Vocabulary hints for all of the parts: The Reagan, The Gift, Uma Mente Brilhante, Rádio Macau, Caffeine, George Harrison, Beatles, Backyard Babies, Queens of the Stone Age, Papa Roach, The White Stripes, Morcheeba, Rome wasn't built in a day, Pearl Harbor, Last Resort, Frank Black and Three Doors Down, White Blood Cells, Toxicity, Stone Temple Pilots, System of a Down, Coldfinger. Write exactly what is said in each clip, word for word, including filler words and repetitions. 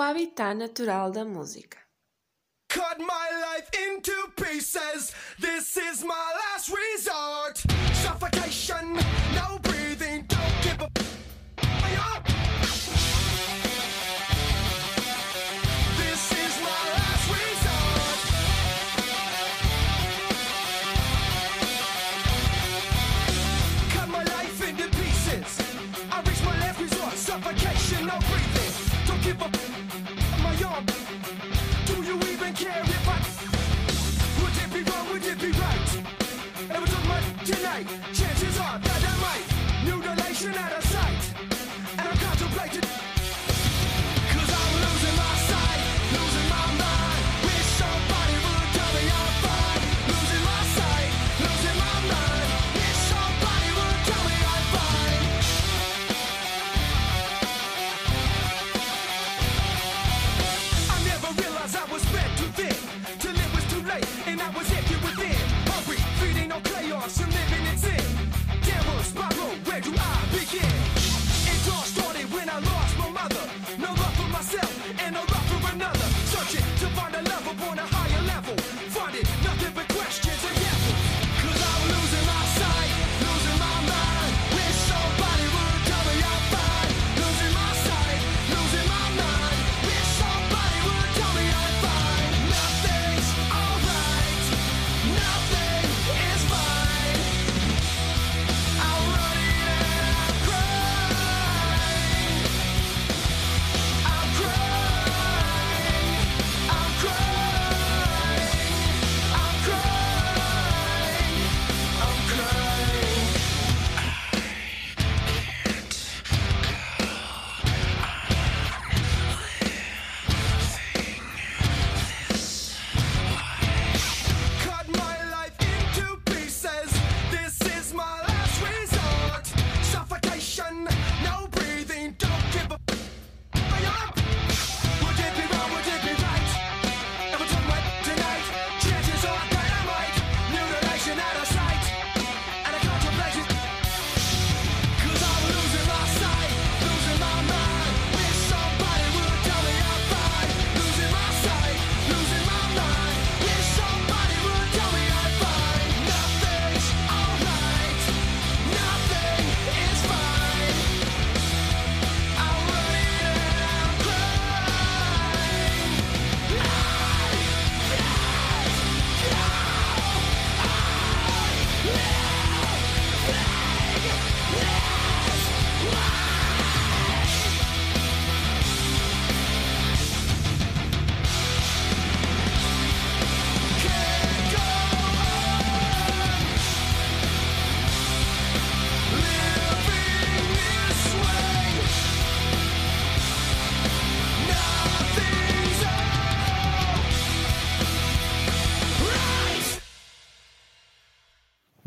o habitat natural da música. Cut my life into pieces. This is my last resort. Suffocation, no breathing, don't give a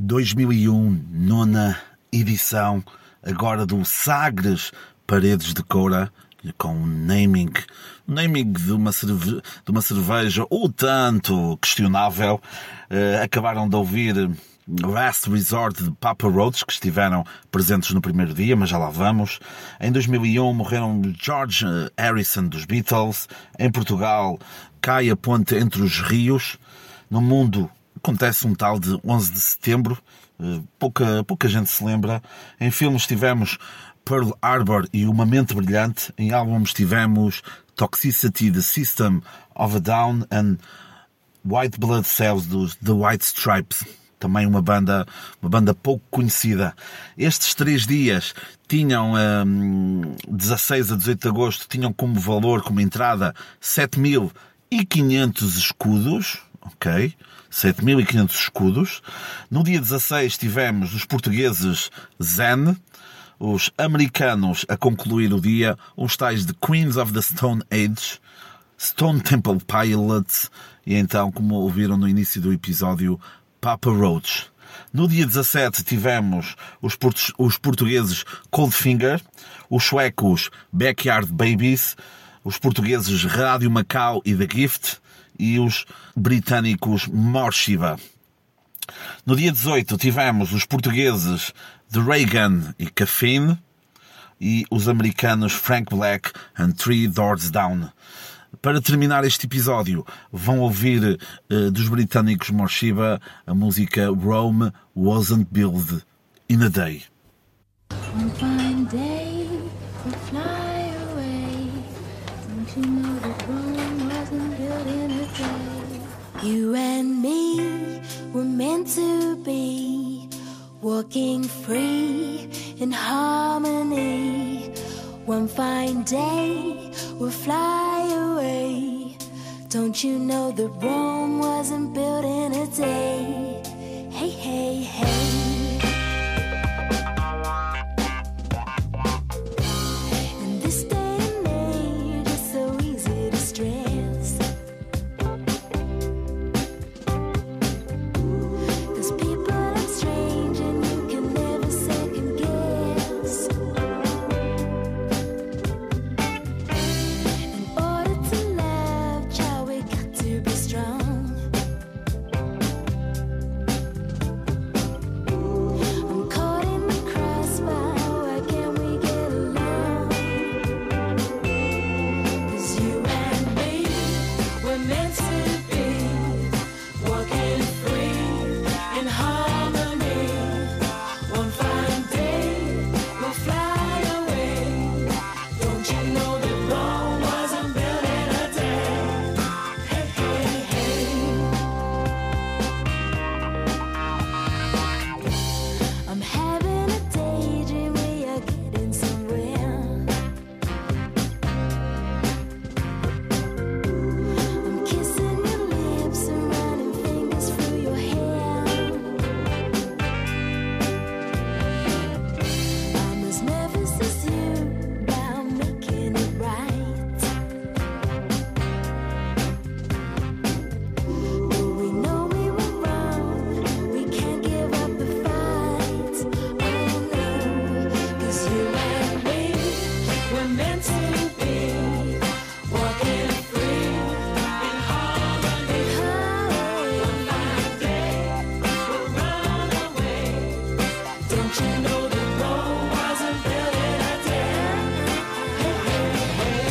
dois mil e um, nona edição, agora do Sagres Paredes de Coura, com um naming, naming de, uma cerve, de uma cerveja ou tanto questionável. Uh, acabaram de ouvir Last Resort de Papa Roach, que estiveram presentes no primeiro dia, mas já lá vamos. Em dois mil e um morreram George Harrison dos Beatles. Em Portugal cai a ponte entre os rios. No mundo acontece um tal de onze de setembro, pouca, pouca gente se lembra. Em filmes tivemos Pearl Harbor e Uma Mente Brilhante. Em álbuns tivemos Toxicity de System of a Down and White Blood Cells dos The White Stripes, também uma banda, uma banda pouco conhecida. Estes três dias tinham, um, dezasseis a dezoito de agosto, tinham como valor, como entrada, sete mil e quinhentos escudos. Ok, sete mil e quinhentos escudos. No dia dezasseis tivemos os portugueses Zen, os americanos a concluir o dia, os tais de Queens of the Stone Age, Stone Temple Pilots e então, como ouviram no início do episódio, Papa Roach. No dia dezassete tivemos os, portu- os portugueses Coldfinger, os suecos Backyard Babies, os portugueses Rádio Macau e The Gift, e os britânicos Morcheeba. No dia dezoito tivemos os portugueses The Reagan e Caffeine, e os americanos Frank Black and Three Doors Down. Para terminar este episódio, vão ouvir uh, dos britânicos Morcheeba a música Rome Wasn't Built in a Day. One fine day we'll fly away. Don't you know that Rome wasn't built in a day? You and me were meant to be, walking free in harmony. One fine day we'll fly away. Don't you know that Rome wasn't built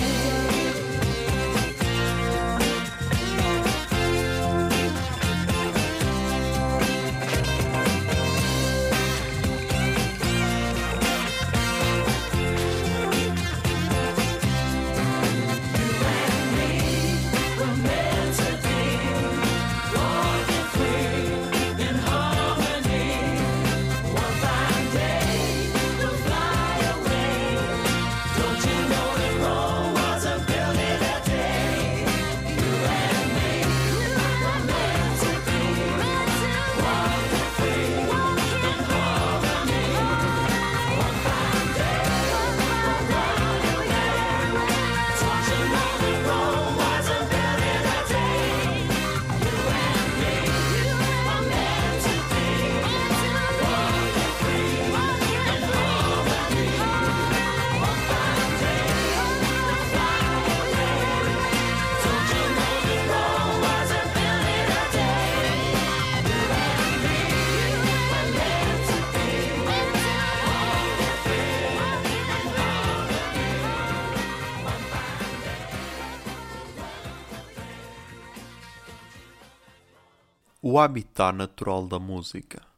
in a day? Hey, hey, hey. And this day and age is so easy to stress, 'cause people are strange and you can never second guess. O habitat natural da música.